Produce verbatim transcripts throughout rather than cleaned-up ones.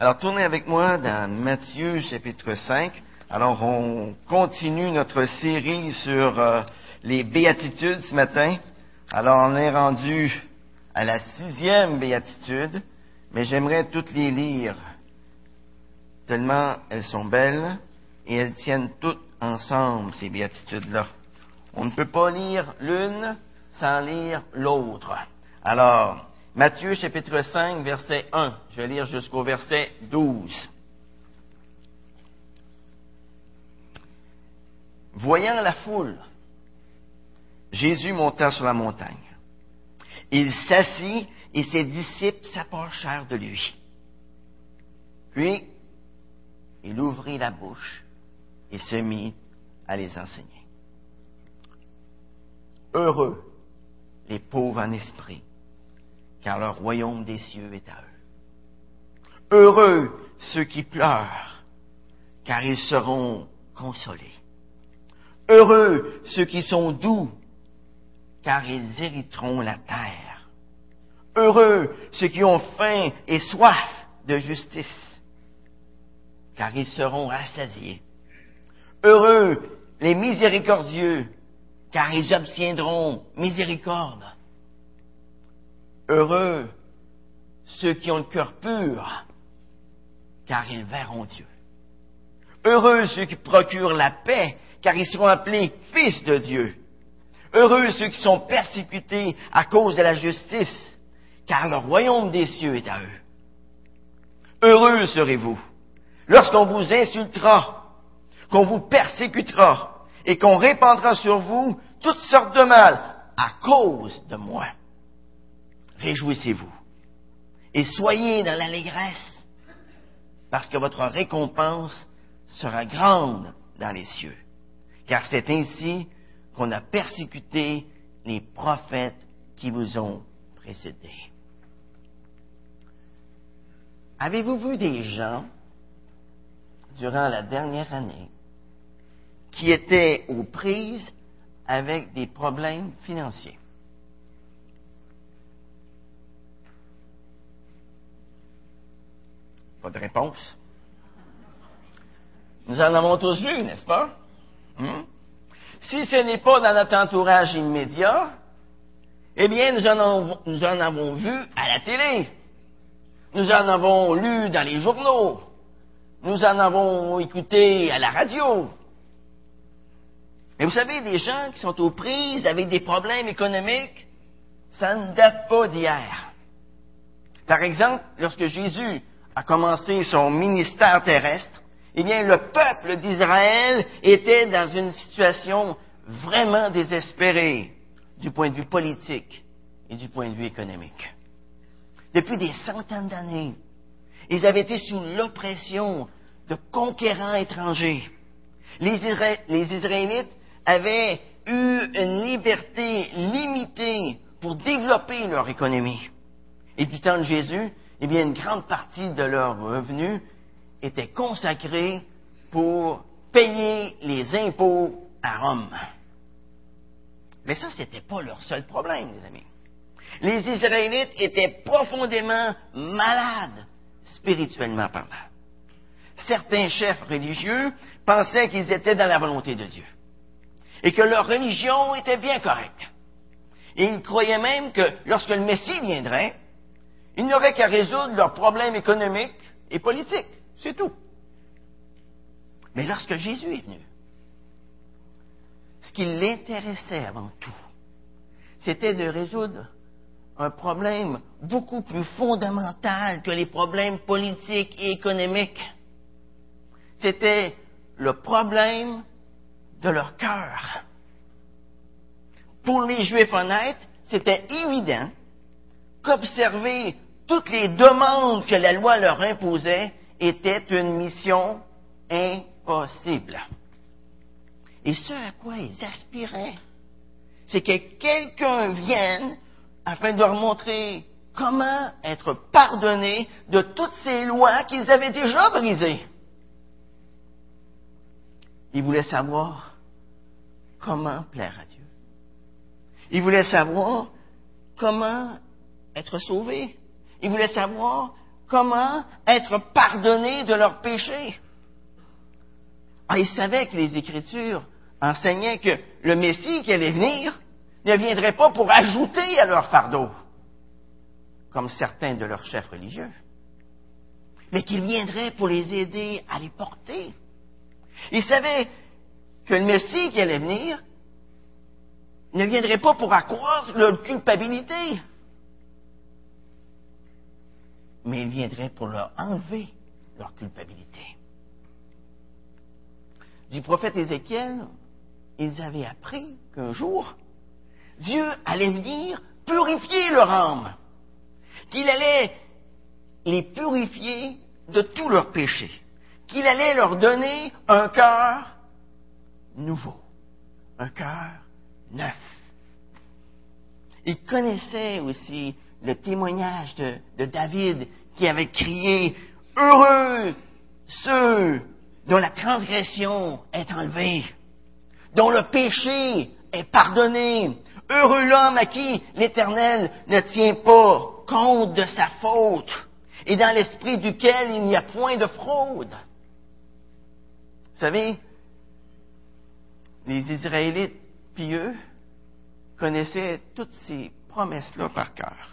Alors, tournez avec moi dans Matthieu, chapitre cinq. Alors, on continue notre série sur euh, les béatitudes ce matin. Alors, on est rendu à la sixième béatitude, mais j'aimerais toutes les lire, tellement elles sont belles et elles tiennent toutes ensemble, ces béatitudes-là. On ne peut pas lire l'une sans lire l'autre. Alors, Matthieu, chapitre cinq, verset un. Je vais lire jusqu'au verset douze. Voyant la foule, Jésus monta sur la montagne. Il s'assit et ses disciples s'approchèrent de lui. Puis, il ouvrit la bouche et se mit à les enseigner. Heureux les pauvres en esprit, car le royaume des cieux est à eux. Heureux ceux qui pleurent, car ils seront consolés. Heureux ceux qui sont doux, car ils hériteront la terre. Heureux ceux qui ont faim et soif de justice, car ils seront rassasiés. Heureux les miséricordieux, car ils obtiendront miséricorde. Heureux ceux qui ont le cœur pur, car ils verront Dieu. Heureux ceux qui procurent la paix, car ils seront appelés fils de Dieu. Heureux ceux qui sont persécutés à cause de la justice, car le royaume des cieux est à eux. Heureux serez-vous lorsqu'on vous insultera, qu'on vous persécutera, et qu'on répandra sur vous toutes sortes de mal à cause de moi. Réjouissez-vous et soyez dans l'allégresse, parce que votre récompense sera grande dans les cieux. Car c'est ainsi qu'on a persécuté les prophètes qui vous ont précédés. Avez-vous vu des gens, durant la dernière année, qui étaient aux prises avec des problèmes financiers? Pas de réponse. Nous en avons tous vu, n'est-ce pas? Hum? Si ce n'est pas dans notre entourage immédiat, eh bien, nous en avons, nous en avons vu à la télé. Nous en avons lu dans les journaux. Nous en avons écouté à la radio. Mais vous savez, des gens qui sont aux prises avec des problèmes économiques, ça ne date pas d'hier. Par exemple, lorsque Jésus a commencé son ministère terrestre, eh bien, le peuple d'Israël était dans une situation vraiment désespérée du point de vue politique et du point de vue économique. Depuis des centaines d'années, ils avaient été sous l'oppression de conquérants étrangers. Les Isra- les Israélites avaient eu une liberté limitée pour développer leur économie. Et du temps de Jésus, eh bien, une grande partie de leurs revenus était consacrée pour payer les impôts à Rome. Mais ça, ce n'était pas leur seul problème, les amis. Les Israélites étaient profondément malades, spirituellement parlant. Certains chefs religieux pensaient qu'ils étaient dans la volonté de Dieu et que leur religion était bien correcte. Et ils croyaient même que lorsque le Messie viendrait, ils n'auraient qu'à résoudre leurs problèmes économiques et politiques. C'est tout. Mais lorsque Jésus est venu, ce qui l'intéressait avant tout, c'était de résoudre un problème beaucoup plus fondamental que les problèmes politiques et économiques. C'était le problème de leur cœur. Pour les Juifs honnêtes, c'était évident qu'observer toutes les demandes que la loi leur imposait était une mission impossible. Et ce à quoi ils aspiraient, c'est que quelqu'un vienne afin de leur montrer comment être pardonnés de toutes ces lois qu'ils avaient déjà brisées. Ils voulaient savoir comment plaire à Dieu. Ils voulaient savoir comment être sauvés. Ils voulaient savoir comment être pardonnés de leurs péchés. Ah, ils savaient que les Écritures enseignaient que le Messie qui allait venir ne viendrait pas pour ajouter à leur fardeau, comme certains de leurs chefs religieux, mais qu'il viendrait pour les aider à les porter. Ils savaient que le Messie qui allait venir ne viendrait pas pour accroître leur culpabilité, mais il viendrait pour leur enlever leur culpabilité. Du prophète Ézéchiel, ils avaient appris qu'un jour, Dieu allait venir purifier leur âme, qu'il allait les purifier de tous leurs péchés, qu'il allait leur donner un cœur nouveau, un cœur neuf. Ils connaissaient aussi le témoignage de, de David qui avait crié « Heureux ceux dont la transgression est enlevée, dont le péché est pardonné. Heureux l'homme à qui l'Éternel ne tient pas compte de sa faute et dans l'esprit duquel il n'y a point de fraude. » Vous savez, les Israélites pieux connaissaient toutes ces promesses-là par cœur,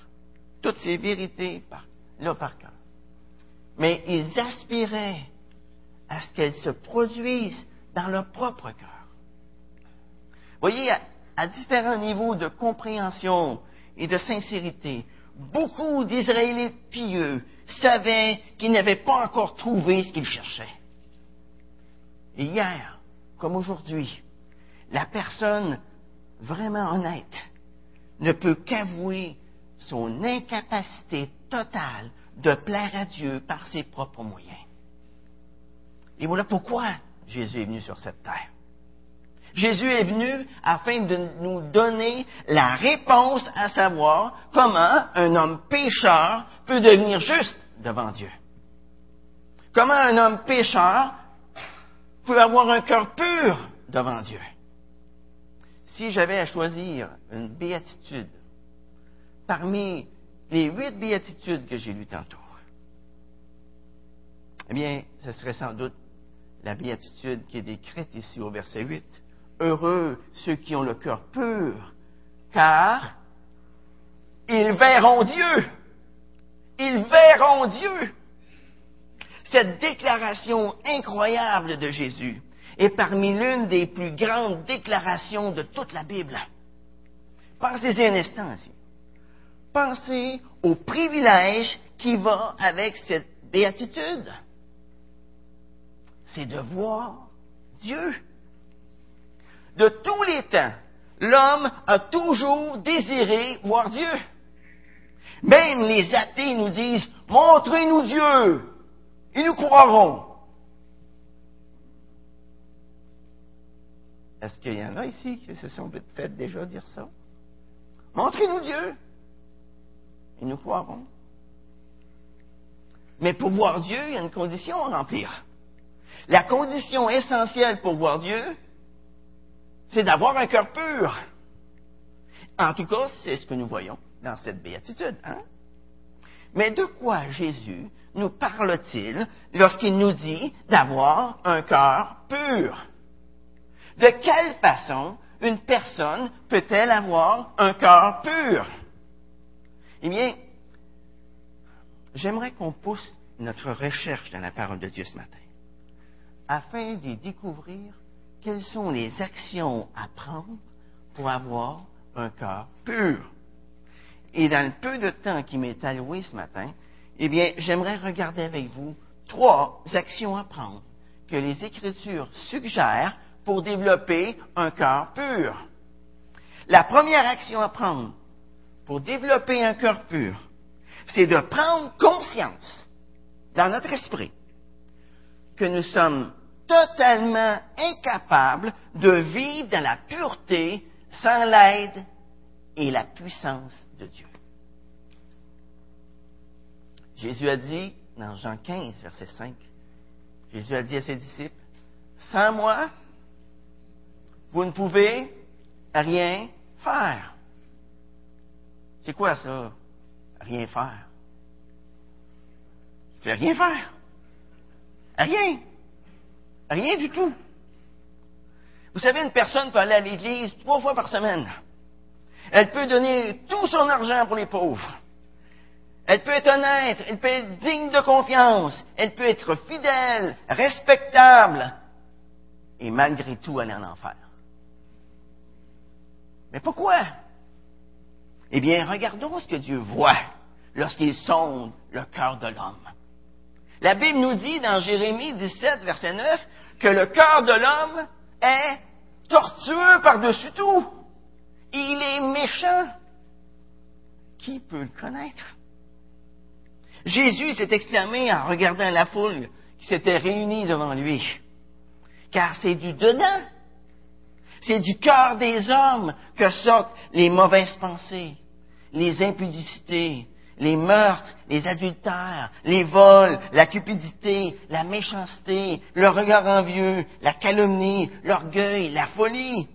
toutes ces vérités-là par cœur. Mais ils aspiraient à ce qu'elles se produisent dans leur propre cœur. Voyez, à, à différents niveaux de compréhension et de sincérité, beaucoup d'Israélites pieux savaient qu'ils n'avaient pas encore trouvé ce qu'ils cherchaient. Et hier, comme aujourd'hui, la personne vraiment honnête ne peut qu'avouer son incapacité totale de plaire à Dieu par ses propres moyens. Et voilà pourquoi Jésus est venu sur cette terre. Jésus est venu afin de nous donner la réponse à savoir comment un homme pécheur peut devenir juste devant Dieu. Comment un homme pécheur peut avoir un cœur pur devant Dieu. Si j'avais à choisir une béatitude parmi les huit béatitudes que j'ai lues tantôt, eh bien, ce serait sans doute la béatitude qui est décrite ici au verset huit. « Heureux ceux qui ont le cœur pur, car ils verront Dieu. » Ils verront Dieu. Cette déclaration incroyable de Jésus est parmi l'une des plus grandes déclarations de toute la Bible. Pensez-y un instant ici. Pensez au privilège qui va avec cette béatitude. C'est de voir Dieu. De tous les temps, l'homme a toujours désiré voir Dieu. Même les athées nous disent « Montrez-nous Dieu, et nous croirons. » Est-ce qu'il y en a ici qui se sont fait déjà dire ça? Montrez-nous Dieu, et nous croirons. Mais pour voir Dieu, il y a une condition à remplir. La condition essentielle pour voir Dieu, c'est d'avoir un cœur pur. En tout cas, c'est ce que nous voyons dans cette béatitude. Hein? Mais de quoi Jésus nous parle-t-il lorsqu'il nous dit d'avoir un cœur pur? De quelle façon une personne peut-elle avoir un cœur pur? Eh bien, j'aimerais qu'on pousse notre recherche dans la parole de Dieu ce matin, afin d'y découvrir quelles sont les actions à prendre pour avoir un cœur pur. Et dans le peu de temps qui m'est alloué ce matin, eh bien, j'aimerais regarder avec vous trois actions à prendre que les Écritures suggèrent pour développer un cœur pur. La première action à prendre pour développer un cœur pur, c'est de prendre conscience dans notre esprit que nous sommes totalement incapables de vivre dans la pureté sans l'aide et la puissance de Dieu. Jésus a dit, dans Jean quinze, verset cinq, Jésus a dit à ses disciples, « Sans moi, vous ne pouvez rien faire. » C'est quoi ça, rien faire? Tu ne sais rien faire. Rien. Rien du tout. Vous savez, une personne peut aller à l'église trois fois par semaine. Elle peut donner tout son argent pour les pauvres. Elle peut être honnête, elle peut être digne de confiance, elle peut être fidèle, respectable, et malgré tout aller en enfer. Mais pourquoi? Eh bien, regardons ce que Dieu voit lorsqu'il sonde le cœur de l'homme. La Bible nous dit dans Jérémie dix-sept, verset neuf, que le cœur de l'homme est tortueux par-dessus tout. Il est méchant. Qui peut le connaître? Jésus s'est exclamé en regardant la foule qui s'était réunie devant lui. Car c'est du dedans, c'est du cœur des hommes que sortent les mauvaises pensées, les impudicités, les meurtres, les adultères, les vols, la cupidité, la méchanceté, le regard envieux, la calomnie, l'orgueil, la folie.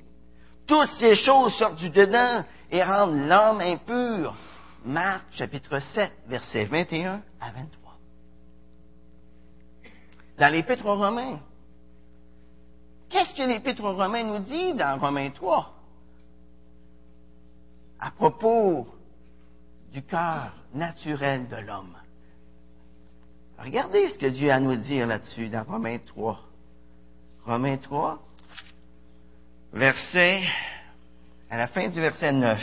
Toutes ces choses sortent du dedans et rendent l'homme impur. Marc, chapitre sept, versets vingt et un à vingt-trois. Dans l'Épître aux Romains, qu'est-ce que l'Épître aux Romains nous dit dans Romains trois? À propos du cœur naturel de l'homme. Regardez ce que Dieu a à nous dire là-dessus dans Romains trois. Romains trois, verset, à la fin du verset neuf,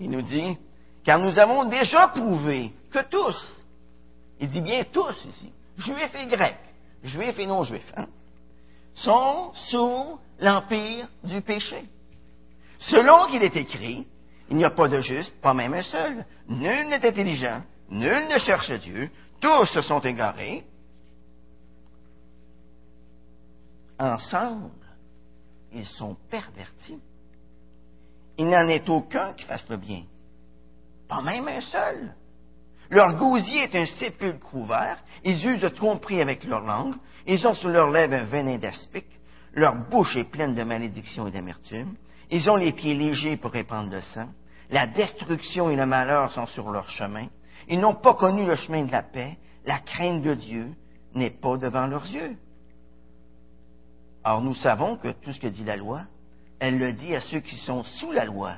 il nous dit, « Car nous avons déjà prouvé que tous, il dit bien tous ici, juifs et grecs, juifs et non-juifs, hein, sont sous l'empire du péché. Selon qu'il est écrit, il n'y a pas de juste, pas même un seul. Nul n'est intelligent, nul ne cherche Dieu, tous se sont égarés. Ensemble, ils sont pervertis. Il n'en est aucun qui fasse le bien, pas même un seul. Leur gosier est un sépulcre ouvert, ils usent de tromperie avec leur langue, ils ont sur leurs lèvres un venin d'aspic, leur bouche est pleine de malédiction et d'amertume, ils ont les pieds légers pour répandre le sang, la destruction et le malheur sont sur leur chemin, ils n'ont pas connu le chemin de la paix, la crainte de Dieu n'est pas devant leurs yeux. Or nous savons que tout ce que dit la loi, elle le dit à ceux qui sont sous la loi,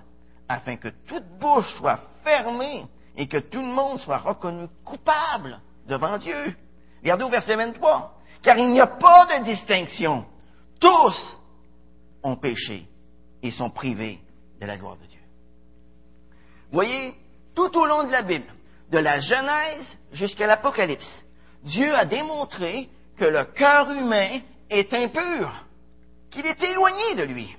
afin que toute bouche soit fermée et que tout le monde soit reconnu coupable devant Dieu. Regardez au verset vingt-trois. Car il n'y a pas de distinction. Tous ont péché et sont privés de la gloire de Dieu. Voyez, tout au long de la Bible, de la Genèse jusqu'à l'Apocalypse, Dieu a démontré que le cœur humain est impur, qu'il est éloigné de lui.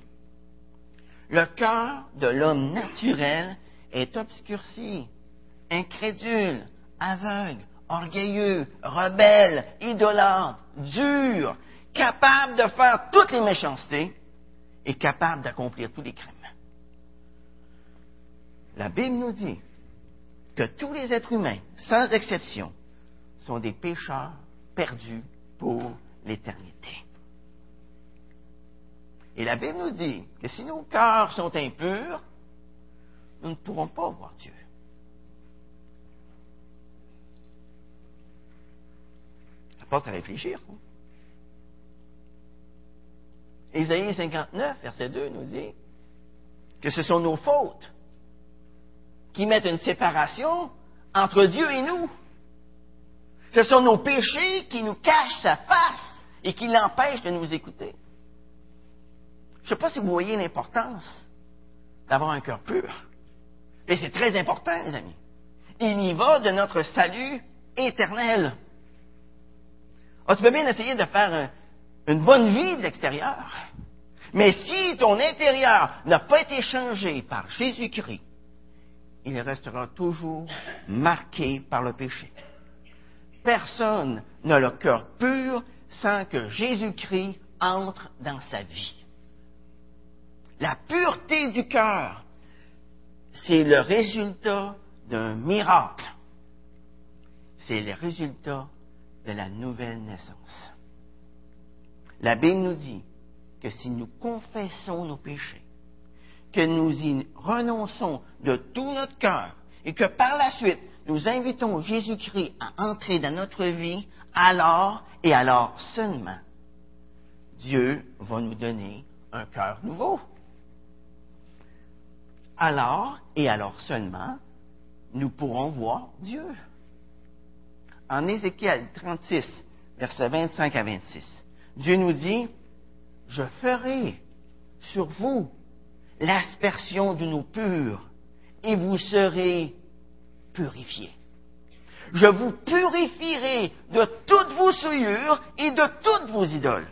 Le cœur de l'homme naturel est obscurci, incrédule, aveugle, orgueilleux, rebelle, idolâtre, dur, capable de faire toutes les méchancetés et capable d'accomplir tous les crimes. La Bible nous dit que tous les êtres humains, sans exception, sont des pécheurs perdus pour l'éternité. Et la Bible nous dit que si nos cœurs sont impurs, nous ne pourrons pas voir Dieu. Ça porte à réfléchir. Hein? Ésaïe cinquante-neuf, verset deux, nous dit que ce sont nos fautes qui mettent une séparation entre Dieu et nous. Ce sont nos péchés qui nous cachent sa face et qui l'empêchent de nous écouter. Je ne sais pas si vous voyez l'importance d'avoir un cœur pur. Et c'est très important, les amis. Il y va de notre salut éternel. Ah, tu peux bien essayer de faire un, une bonne vie de l'extérieur. Mais si ton intérieur n'a pas été changé par Jésus-Christ, il restera toujours marqué par le péché. Personne n'a le cœur pur sans que Jésus-Christ entre dans sa vie. La pureté du cœur, c'est le résultat d'un miracle. C'est le résultat de la nouvelle naissance. La Bible nous dit que si nous confessons nos péchés, que nous y renonçons de tout notre cœur, et que par la suite, nous invitons Jésus-Christ à entrer dans notre vie, alors et alors seulement, Dieu va nous donner un cœur nouveau. Alors et alors seulement, nous pourrons voir Dieu. En Ézéchiel trente-six, versets vingt-cinq à vingt-six, Dieu nous dit, « Je ferai sur vous l'aspersion d'une eau pure, et vous serez purifiés. Je vous purifierai de toutes vos souillures et de toutes vos idoles.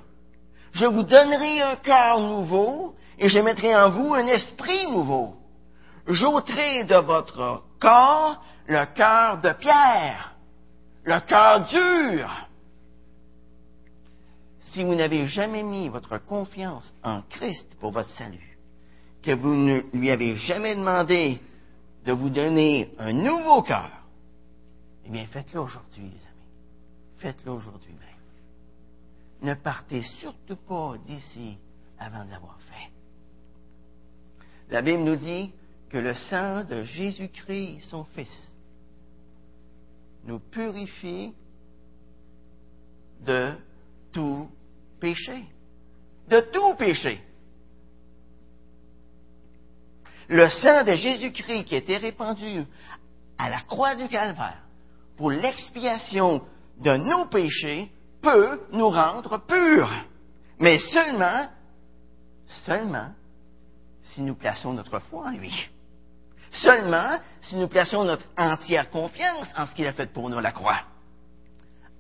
Je vous donnerai un cœur nouveau, et je mettrai en vous un esprit nouveau. J'ôterai de votre corps le cœur de pierre, le cœur dur. » Si vous n'avez jamais mis votre confiance en Christ pour votre salut, que vous ne lui avez jamais demandé de vous donner un nouveau cœur, eh bien, faites-le aujourd'hui, les amis. Faites-le aujourd'hui même. Ne partez surtout pas d'ici avant de l'avoir fait. La Bible nous dit que le sang de Jésus-Christ, son Fils, nous purifie de tout péché. De tout péché. Le sang de Jésus-Christ qui a été répandu à la croix du Calvaire pour l'expiation de nos péchés peut nous rendre purs. Mais seulement, seulement, si nous plaçons notre foi en lui. Seulement, si nous plaçons notre entière confiance en ce qu'il a fait pour nous à la croix.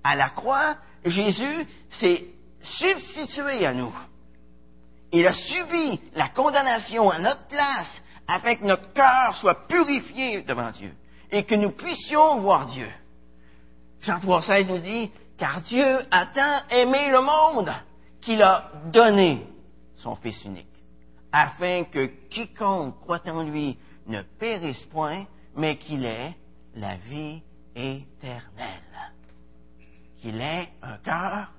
À la croix, Jésus s'est substitué à nous. Il a subi la condamnation à notre place afin que notre cœur soit purifié devant Dieu et que nous puissions voir Dieu. Jean trois seize nous dit, « Car Dieu a tant aimé le monde qu'il a donné son Fils unique, afin que quiconque croit en lui ne périsse point, mais qu'il ait la vie éternelle. » Qu'il ait un cœur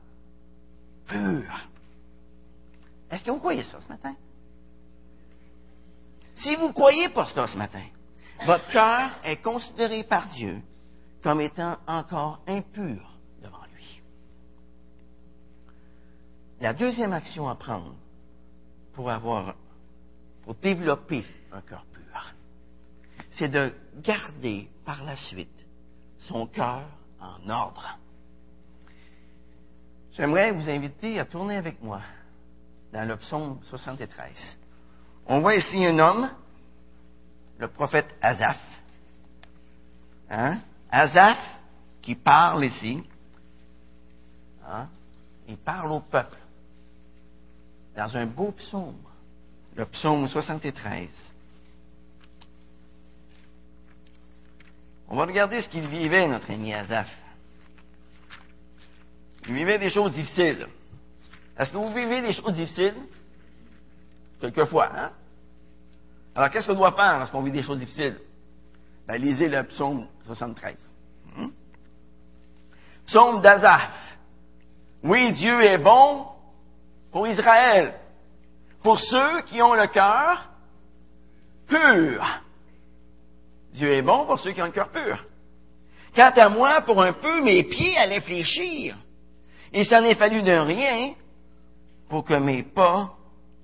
pur. Est-ce que vous croyez ça ce matin? Si vous ne croyez pas ça ce matin, votre cœur est considéré par Dieu comme étant encore impur devant lui. La deuxième action à prendre pour avoir, pour développer un cœur pur, c'est de garder par la suite son cœur en ordre. J'aimerais vous inviter à tourner avec moi dans le psaume soixante-treize. On voit ici un homme, le prophète Asaph. Hein? Asaph qui parle ici. Hein? Il parle au peuple dans un beau psaume, le psaume soixante-treize. On va regarder ce qu'il vivait, notre ami Asaph. Il vivait des choses difficiles. Est-ce que vous vivez des choses difficiles? Quelquefois, hein? Alors, qu'est-ce qu'on doit faire lorsqu'on vit des choses difficiles? Ben, lisez le psaume soixante-treize. Hmm? Psaume d'Asaph. Oui, Dieu est bon pour Israël, pour ceux qui ont le cœur pur. Dieu est bon pour ceux qui ont le cœur pur. Quant à moi, pour un peu, mes pieds allaient fléchir. Il s'en est fallu de rien pour que mes pas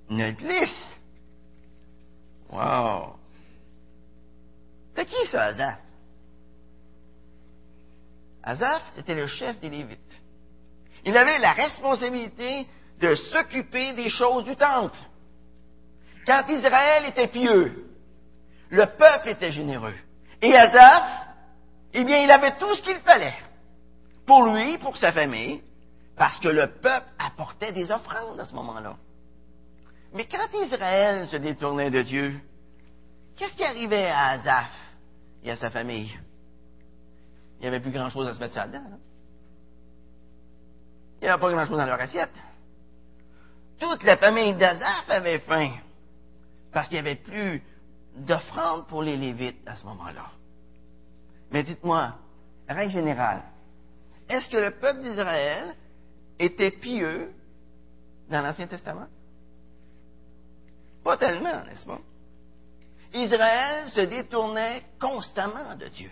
ne glissent. Wow! C'est qui ça, Asaph? Asaph, c'était le chef des Lévites. Il avait la responsabilité de s'occuper des choses du temple. Quand Israël était pieux, le peuple était généreux. Et Asaph, eh bien, il avait tout ce qu'il fallait pour lui, pour sa famille, parce que le peuple apportait des offrandes à ce moment-là. Mais quand Israël se détournait de Dieu, qu'est-ce qui arrivait à Asaph et à sa famille? Il n'y avait plus grand-chose à se mettre là-dedans. Hein? Il n'y avait pas grand-chose dans leur assiette. Toute la famille d'Asaph avait faim, parce qu'il n'y avait plus d'offrandes pour les Lévites à ce moment-là. Mais dites-moi, règle générale, est-ce que le peuple d'Israël était pieux dans l'Ancien Testament? Pas tellement, n'est-ce pas? Israël se détournait constamment de Dieu.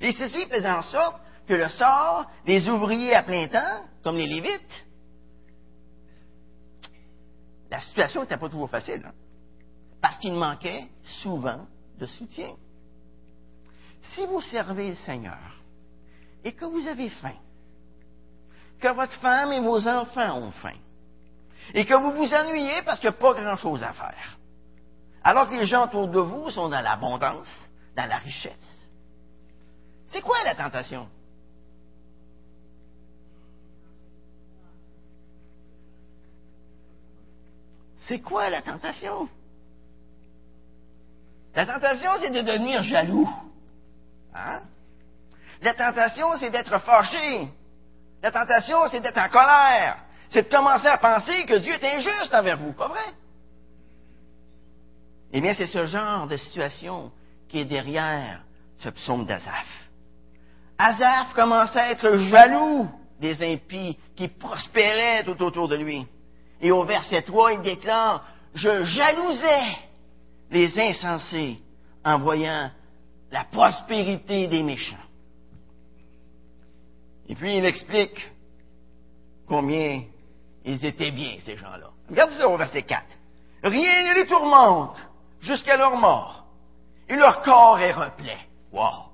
Et ceci faisait en sorte que le sort des ouvriers à plein temps, comme les Lévites, la situation n'était pas toujours facile, hein, parce qu'il manquait souvent de soutien. Si vous servez le Seigneur et que vous avez faim, que votre femme et vos enfants ont faim, et que vous vous ennuyez parce qu'il n'y a pas grand-chose à faire, alors que les gens autour de vous sont dans l'abondance, dans la richesse, c'est quoi la tentation? C'est quoi la tentation? La tentation, c'est de devenir jaloux. Hein? La tentation, c'est d'être fâché. La tentation, c'est d'être en colère. C'est de commencer à penser que Dieu est injuste envers vous. Pas vrai? Eh bien, c'est ce genre de situation qui est derrière ce psaume d'Asaph. Asaph commençait à être jaloux des impies qui prospéraient tout autour de lui. Et au verset trois, il déclare « Je jalousais les insensés en voyant la prospérité des méchants. » Et puis, il explique combien ils étaient bien, ces gens-là. Regardez ça au verset quatre. « Rien ne les tourmente jusqu'à leur mort, et leur corps est replet. » Wow!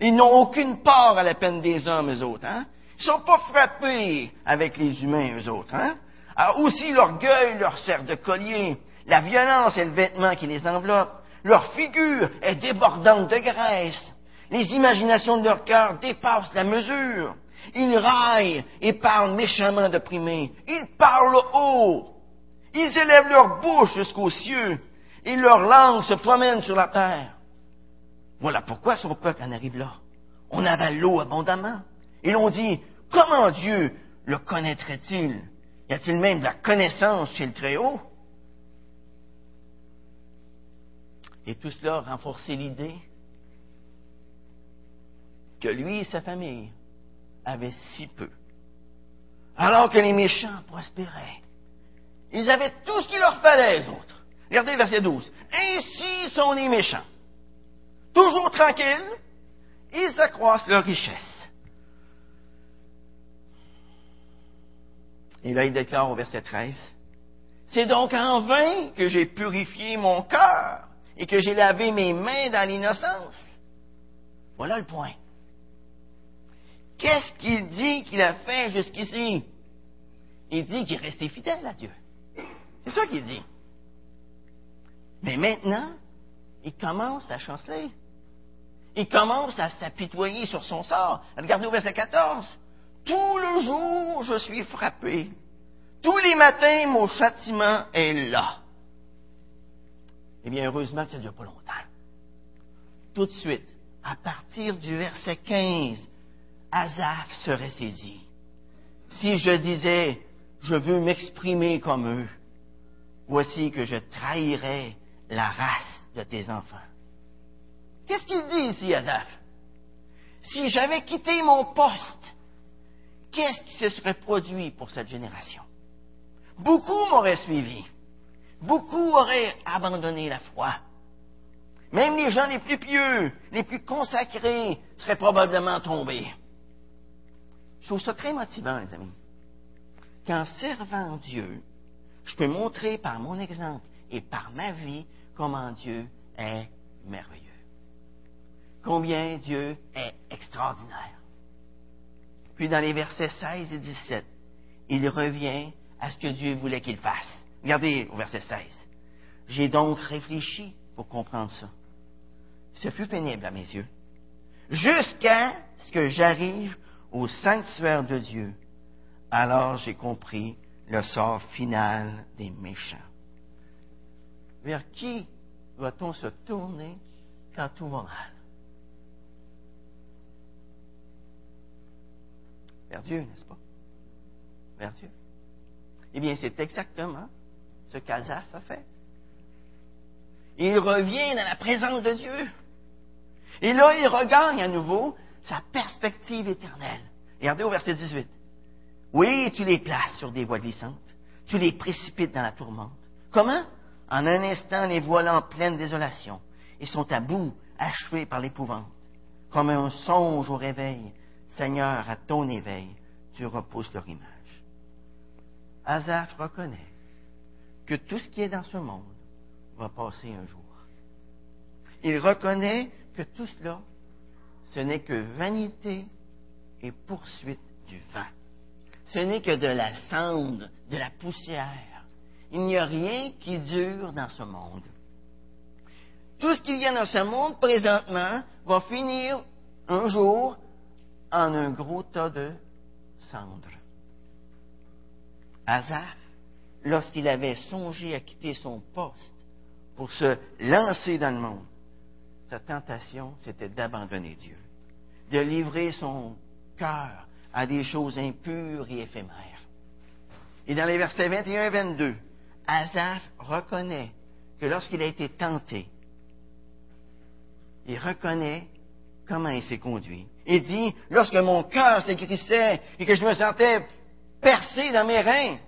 Ils n'ont aucune part à la peine des hommes, eux autres. Hein? Ils ne sont pas frappés avec les humains, eux autres. Hein? Alors aussi, l'orgueil leur sert de collier. La violence est le vêtement qui les enveloppe. Leur figure est débordante de graisse. Les imaginations de leur cœur dépassent la mesure. Ils raillent et parlent méchamment d'opprimés. Ils parlent haut. Ils élèvent leur bouche jusqu'aux cieux et leur langue se promène sur la terre. Voilà pourquoi son peuple en arrive là. On avale l'eau abondamment. Et l'on dit, comment Dieu le connaîtrait-il? Y a-t-il même de la connaissance chez le Très-Haut? Et tout cela renforçait l'idée que lui et sa famille avaient si peu. Alors que les méchants prospéraient. Ils avaient tout ce qu'il leur fallait, les autres. Regardez le verset douze. Ainsi sont les méchants. Toujours tranquilles, ils accroissent leur richesse. Et là, il déclare au verset treize, « C'est donc en vain que j'ai purifié mon cœur et que j'ai lavé mes mains dans l'innocence. » Voilà le point. Qu'est-ce qu'il dit qu'il a fait jusqu'ici? Il dit qu'il est resté fidèle à Dieu. C'est ça qu'il dit. Mais maintenant, il commence à chanceler. Il commence à s'apitoyer sur son sort. Regardez au verset quatorze. Tout le jour, je suis frappé. Tous les matins, mon châtiment est là. Eh bien, heureusement que ça ne dure pas longtemps. Tout de suite, à partir du verset quinze, Asaph se ressaisit. Si je disais, je veux m'exprimer comme eux, voici que je trahirais la race de tes enfants. Qu'est-ce qu'il dit ici, Asaph? Si j'avais quitté mon poste, qu'est-ce qui se serait produit pour cette génération? Beaucoup m'auraient suivi. Beaucoup auraient abandonné la foi. Même les gens les plus pieux, les plus consacrés, seraient probablement tombés. Je trouve ça très motivant, les amis. Qu'en servant Dieu, je peux montrer par mon exemple et par ma vie comment Dieu est merveilleux. Combien Dieu est extraordinaire. Puis dans les versets seize et dix-sept, il revient à ce que Dieu voulait qu'il fasse. Regardez au verset seize. « J'ai donc réfléchi pour comprendre ça. Ce fut pénible à mes yeux. Jusqu'à ce que j'arrive au sanctuaire de Dieu. Alors j'ai compris le sort final des méchants. » Vers qui doit-on se tourner quand tout va mal? Vers Dieu, n'est-ce pas? Vers Dieu. Eh bien, c'est exactement ce qu'Asaph a fait. Il revient dans la présence de Dieu. Et là, il regagne à nouveau sa perspective éternelle. Regardez au verset dix-huit. « Oui, tu les places sur des voies glissantes. Tu les précipites dans la tourmente. » Comment? En un instant, les voilà en pleine désolation. Ils sont à bout, achevés par l'épouvante. Comme un songe au réveil, Seigneur, à ton éveil, tu repousses leur image. Asaph reconnaît que tout ce qui est dans ce monde va passer un jour. Il reconnaît que tout cela, ce n'est que vanité et poursuite du vent. Ce n'est que de la cendre, de la poussière. Il n'y a rien qui dure dans ce monde. Tout ce qu'il y a dans ce monde, présentement, va finir un jour en un gros tas de cendres. Asaph, lorsqu'il avait songé à quitter son poste pour se lancer dans le monde, sa tentation, c'était d'abandonner Dieu, de livrer son cœur à des choses impures et éphémères. Et dans les versets vingt et un à vingt-deux, Asaph reconnaît que lorsqu'il a été tenté, il reconnaît comment il s'est conduit. Il dit, « Lorsque mon cœur s'aigrissait et que je me sentais percé dans mes reins,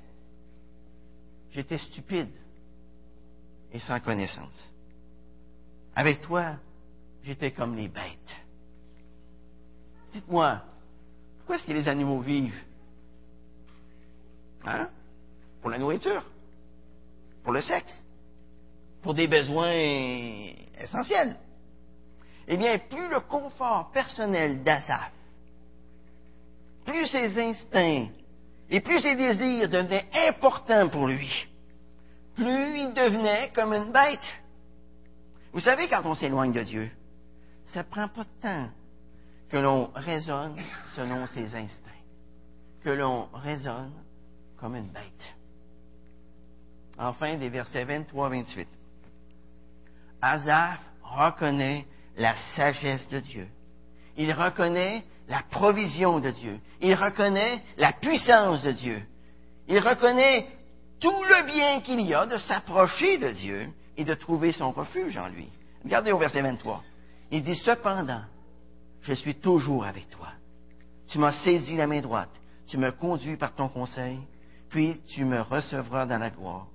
j'étais stupide et sans connaissance. Avec toi, j'étais comme les bêtes. » Dites-moi, pourquoi est-ce que les animaux vivent? Hein? Pour la nourriture, pour le sexe, pour des besoins essentiels. Eh bien, plus le confort personnel d'Asaph, plus ses instincts et plus ses désirs devenaient importants pour lui, plus il devenait comme une bête. Vous savez, quand on s'éloigne de Dieu, ça ne prend pas de temps que l'on raisonne selon ses instincts, que l'on raisonne comme une bête. Enfin, des versets vingt-trois à vingt-huit. Asaph reconnaît la sagesse de Dieu. Il reconnaît la provision de Dieu. Il reconnaît la puissance de Dieu. Il reconnaît tout le bien qu'il y a de s'approcher de Dieu et de trouver son refuge en lui. Regardez au verset vingt-trois. Il dit, « Cependant, je suis toujours avec toi. Tu m'as saisi la main droite. Tu me conduis par ton conseil. Puis tu me recevras dans la gloire.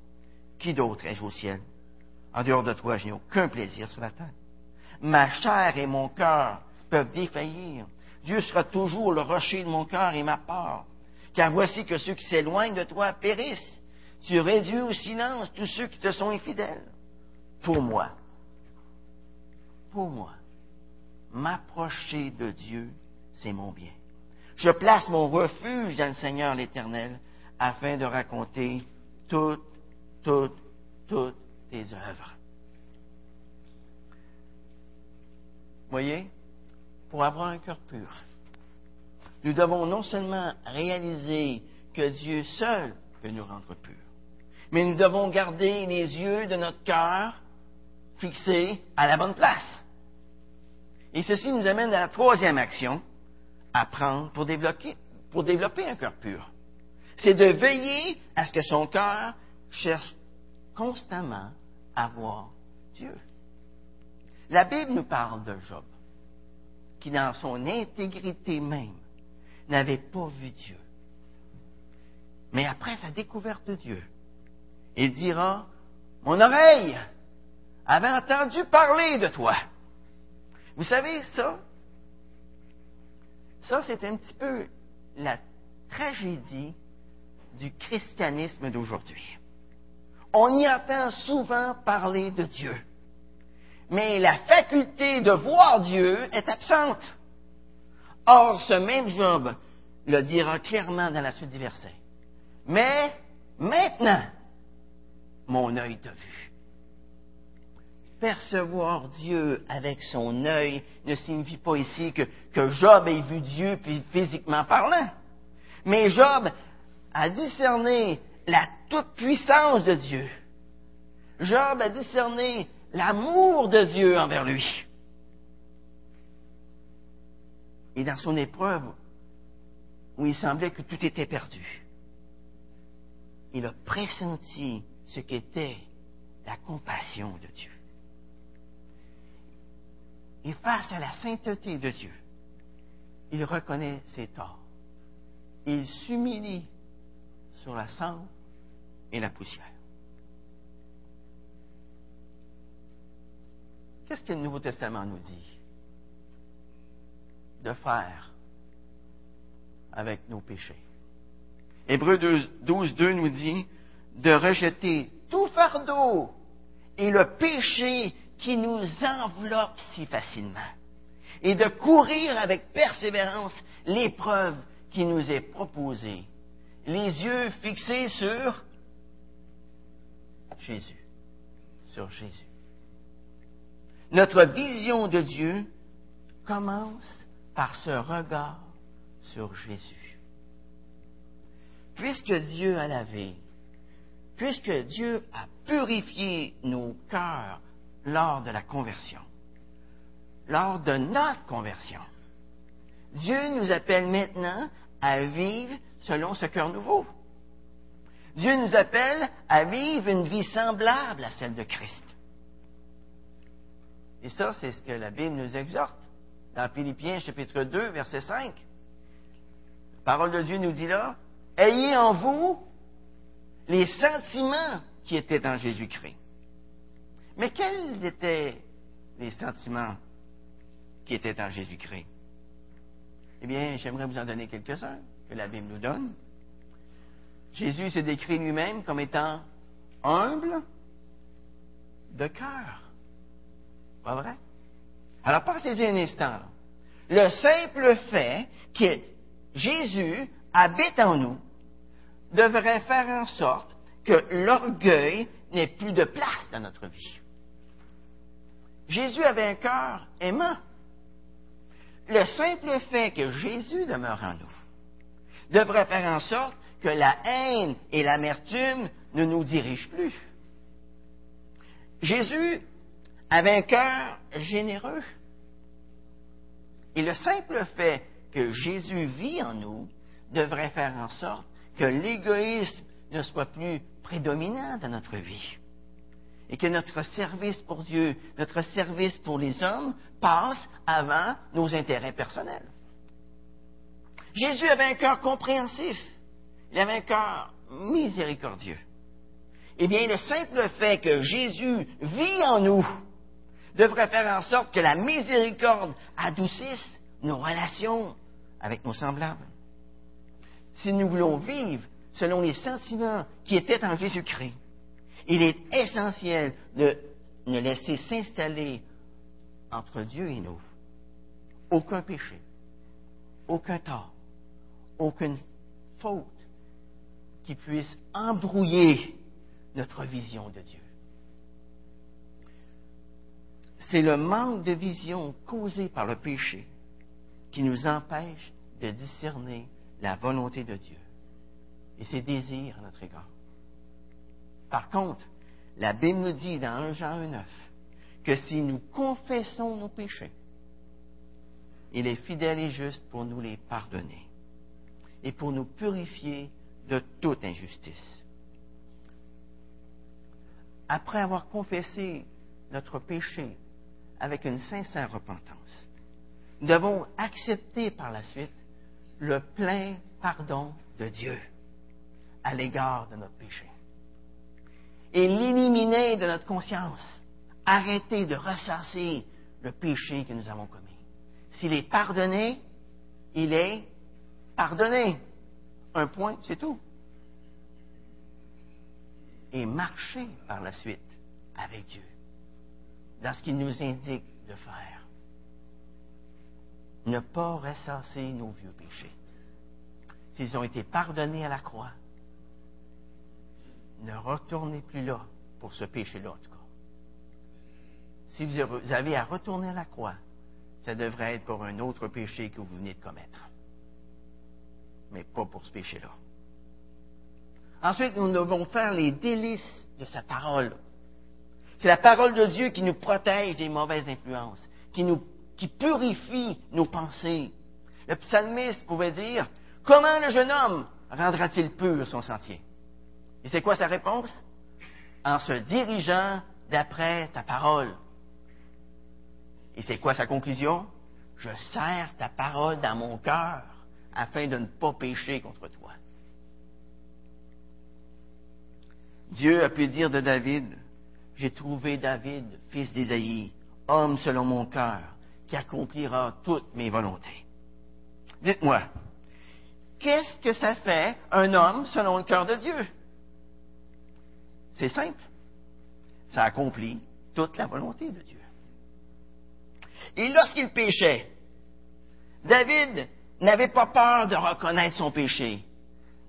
Qui d'autre ai-je au ciel? En dehors de toi, je n'ai aucun plaisir sur la terre. Ma chair et mon cœur peuvent défaillir. Dieu sera toujours le rocher de mon cœur et ma part. Car voici que ceux qui s'éloignent de toi périssent. Tu réduis au silence tous ceux qui te sont infidèles. Pour moi, pour moi, m'approcher de Dieu, c'est mon bien. Je place mon refuge dans le Seigneur l'Éternel afin de raconter toutes, toutes, toutes tes œuvres. » Voyez, pour avoir un cœur pur, nous devons non seulement réaliser que Dieu seul peut nous rendre purs, mais nous devons garder les yeux de notre cœur fixés à la bonne place. Et ceci nous amène à la troisième action, apprendre pour développer, pour développer un cœur pur. C'est de veiller à ce que son cœur cherche constamment à voir Dieu. La Bible nous parle de Job, qui dans son intégrité même, n'avait pas vu Dieu. Mais après sa découverte de Dieu, il dira, « Mon oreille avait entendu parler de toi. » Vous savez, ça, ça c'est un petit peu la tragédie du christianisme d'aujourd'hui. On y entend souvent parler de Dieu. Mais la faculté de voir Dieu est absente. Or, ce même Job le dira clairement dans la suite du verset. « Mais maintenant, mon œil t'a vu. » Percevoir Dieu avec son œil ne signifie pas ici que, que Job ait vu Dieu physiquement parlant. Mais Job a discerné la toute-puissance de Dieu. Job a discerné l'amour de Dieu envers lui. Et dans son épreuve, où il semblait que tout était perdu, il a pressenti ce qu'était la compassion de Dieu. Et face à la sainteté de Dieu, il reconnaît ses torts. Il s'humilie sur la cendre et la poussière. Qu'est-ce que le Nouveau Testament nous dit de faire avec nos péchés. Hébreux douze, deux nous dit de rejeter tout fardeau et le péché qui nous enveloppe si facilement, et de courir avec persévérance l'épreuve qui nous est proposée, les yeux fixés sur Jésus, sur Jésus. Notre vision de Dieu commence par ce regard sur Jésus. Puisque Dieu a lavé, puisque Dieu a purifié nos cœurs lors de la conversion, lors de notre conversion, Dieu nous appelle maintenant à vivre selon ce cœur nouveau. Dieu nous appelle à vivre une vie semblable à celle de Christ. Et ça, c'est ce que la Bible nous exhorte. Dans Philippiens, chapitre deux, verset cinq, la parole de Dieu nous dit là, « Ayez en vous les sentiments qui étaient en Jésus-Christ. » Mais quels étaient les sentiments qui étaient en Jésus-Christ? Eh bien, j'aimerais vous en donner quelques-uns que la Bible nous donne. Jésus se décrit lui-même comme étant humble de cœur. Pas vrai? Alors, pensez-y un instant. Le simple fait que Jésus habite en nous devrait faire en sorte que l'orgueil n'ait plus de place dans notre vie. Jésus avait un cœur aimant. Le simple fait que Jésus demeure en nous devrait faire en sorte que la haine et l'amertume ne nous dirigent plus. Jésus avait un cœur généreux. Et le simple fait que Jésus vit en nous devrait faire en sorte que l'égoïsme ne soit plus prédominant dans notre vie et que notre service pour Dieu, notre service pour les hommes passe avant nos intérêts personnels. Jésus avait un cœur compréhensif. Il avait un cœur miséricordieux. Eh bien, le simple fait que Jésus vit en nous devrait faire en sorte que la miséricorde adoucisse nos relations avec nos semblables. Si nous voulons vivre selon les sentiments qui étaient en Jésus-Christ, il est essentiel de ne laisser s'installer entre Dieu et nous aucun péché, aucun tort, aucune faute qui puisse embrouiller notre vision de Dieu. C'est le manque de vision causé par le péché qui nous empêche de discerner la volonté de Dieu et ses désirs à notre égard. Par contre, la Bible nous dit dans un Jean un neuf que si nous confessons nos péchés, il est fidèle et juste pour nous les pardonner et pour nous purifier de toute injustice. Après avoir confessé notre péché avec une sincère repentance, nous devons accepter par la suite le plein pardon de Dieu à l'égard de notre péché et l'éliminer de notre conscience. Arrêter de ressasser le péché que nous avons commis. S'il est pardonné, il est pardonné. Un point, c'est tout. Et marcher par la suite avec Dieu dans ce qu'il nous indique de faire. Ne pas ressasser nos vieux péchés. S'ils ont été pardonnés à la croix, ne retournez plus là pour ce péché-là, en tout cas. Si vous avez à retourner à la croix, ça devrait être pour un autre péché que vous venez de commettre. Mais pas pour ce péché-là. Ensuite, nous devons faire les délices de sa parole. C'est la parole de Dieu qui nous protège des mauvaises influences, qui nous, qui purifie nos pensées. Le psalmiste pouvait dire, « Comment le jeune homme rendra-t-il pur son sentier? » Et c'est quoi sa réponse? En se dirigeant d'après ta parole. Et c'est quoi sa conclusion? Je serre ta parole dans mon cœur afin de ne pas pécher contre toi. Dieu a pu dire de David, j'ai trouvé David, fils d'Ésaïe, homme selon mon cœur, qui accomplira toutes mes volontés. dites-moi, qu'est-ce que ça fait un homme selon le cœur de Dieu? C'est simple. Ça accomplit toute la volonté de Dieu. Et lorsqu'il péchait, David n'avait pas peur de reconnaître son péché.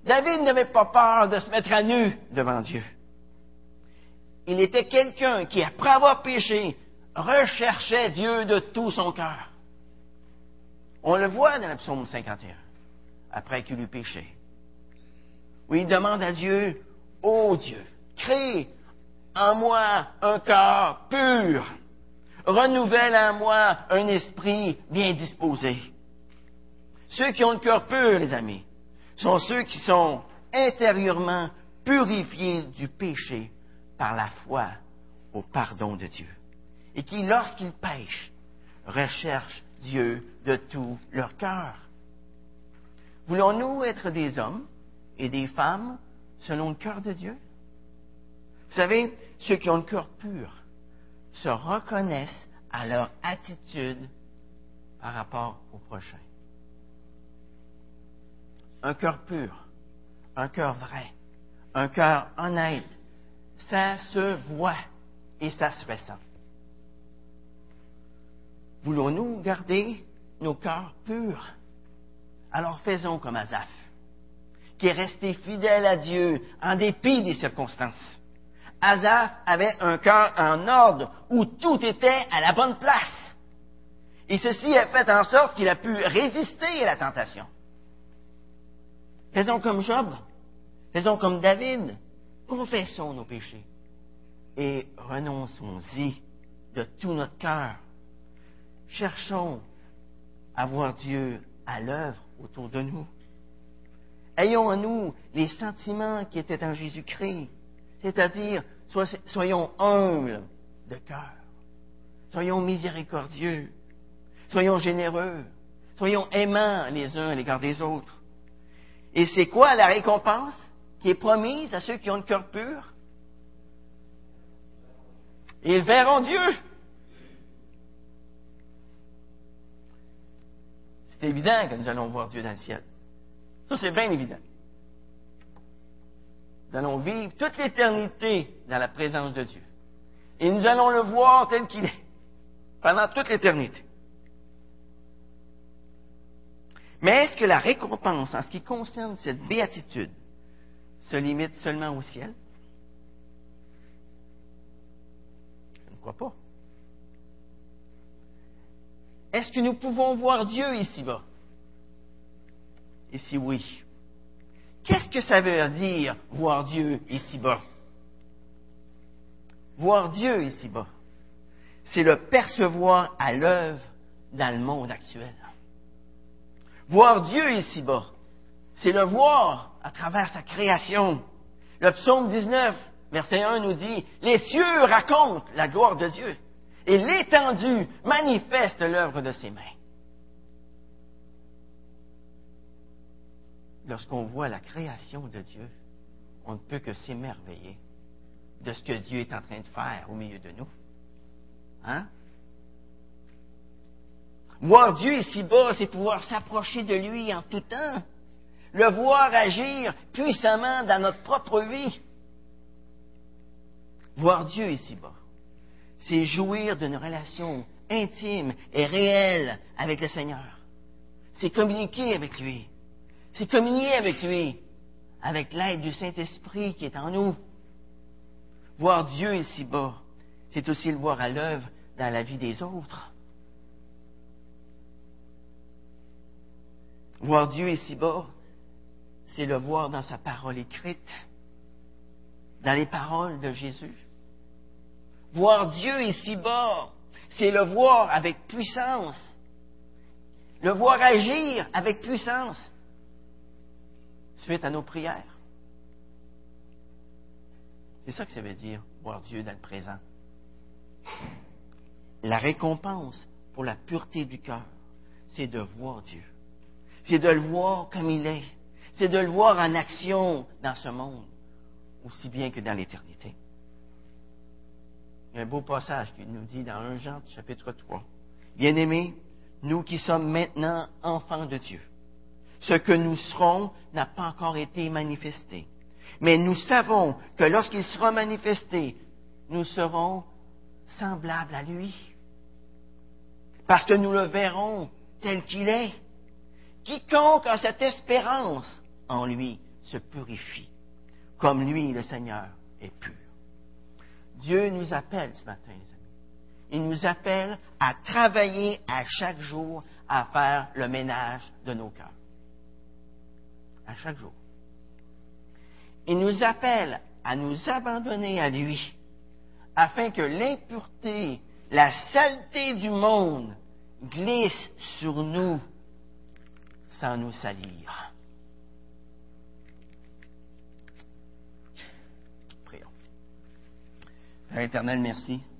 David n'avait pas peur de se mettre à nu devant Dieu. Il était quelqu'un qui, après avoir péché, recherchait Dieu de tout son cœur. On le voit dans le psaume cinquante et un, après qu'il eut péché, où il demande à Dieu, « Ô Dieu, crée en moi un cœur pur, renouvelle en moi un esprit bien disposé. » Ceux qui ont le cœur pur, les amis, sont ceux qui sont intérieurement purifiés du péché par la foi au pardon de Dieu, et qui, lorsqu'ils pêchent, recherchent Dieu de tout leur cœur. Voulons-nous être des hommes et des femmes selon le cœur de Dieu? Vous savez, ceux qui ont le cœur pur se reconnaissent à leur attitude par rapport au prochain. Un cœur pur, un cœur vrai, un cœur honnête, ça se voit et ça se ressent. Voulons-nous garder nos cœurs purs? Alors faisons comme Asaph, qui est resté fidèle à Dieu en dépit des circonstances. Asaph avait un cœur en ordre où tout était à la bonne place. Et ceci a fait en sorte qu'il a pu résister à la tentation. Faisons comme Job, faisons comme David, confessons nos péchés et renonçons-y de tout notre cœur. Cherchons à voir Dieu à l'œuvre autour de nous. Ayons en nous les sentiments qui étaient en Jésus-Christ, c'est-à-dire soyons humbles de cœur, soyons miséricordieux, soyons généreux, soyons aimants les uns à l'égard des autres. Et c'est quoi la récompense qui est promise à ceux qui ont le cœur pur? Ils verront Dieu. C'est évident que nous allons voir Dieu dans le ciel. Ça, c'est bien évident. Nous allons vivre toute l'éternité dans la présence de Dieu. Et nous allons le voir tel qu'il est, pendant toute l'éternité. Mais est-ce que la récompense en ce qui concerne cette béatitude se limite seulement au ciel? Je ne crois pas. Est-ce que nous pouvons voir Dieu ici-bas? Et si oui, qu'est-ce que ça veut dire voir Dieu ici-bas? Voir Dieu ici-bas, c'est le percevoir à l'œuvre dans le monde actuel. Voir Dieu ici-bas, c'est le voir à travers sa création. Le psaume dix-neuf, verset un nous dit, « Les cieux racontent la gloire de Dieu, et l'étendue manifeste l'œuvre de ses mains. » Lorsqu'on voit la création de Dieu, on ne peut que s'émerveiller de ce que Dieu est en train de faire au milieu de nous. Hein? Voir Dieu ici-bas, c'est pouvoir s'approcher de lui en tout temps. Le voir agir puissamment dans notre propre vie. Voir Dieu ici-bas, c'est jouir d'une relation intime et réelle avec le Seigneur. C'est communiquer avec lui. C'est communier avec lui, avec l'aide du Saint-Esprit qui est en nous. Voir Dieu ici-bas, c'est aussi le voir à l'œuvre dans la vie des autres. Voir Dieu ici-bas, c'est le voir dans sa parole écrite, dans les paroles de Jésus. Voir Dieu ici-bas, c'est le voir avec puissance, le voir agir avec puissance, suite à nos prières. C'est ça que ça veut dire, voir Dieu dans le présent. La récompense pour la pureté du cœur, c'est de voir Dieu. C'est de le voir comme il est. C'est de le voir en action dans ce monde, aussi bien que dans l'éternité. Il y a un beau passage qui nous dit dans un Jean, chapitre trois. « Bien-aimés, nous qui sommes maintenant enfants de Dieu, ce que nous serons n'a pas encore été manifesté. Mais nous savons que lorsqu'il sera manifesté, nous serons semblables à lui. Parce que nous le verrons tel qu'il est. Quiconque a cette espérance en lui se purifie, comme lui, le Seigneur, est pur. Dieu nous appelle ce matin, les amis. Il nous appelle à travailler à chaque jour à faire le ménage de nos cœurs. À chaque jour. Il nous appelle à nous abandonner à lui, afin que l'impureté, la saleté du monde glisse sur nous sans nous salir. Prions. Père éternel, merci.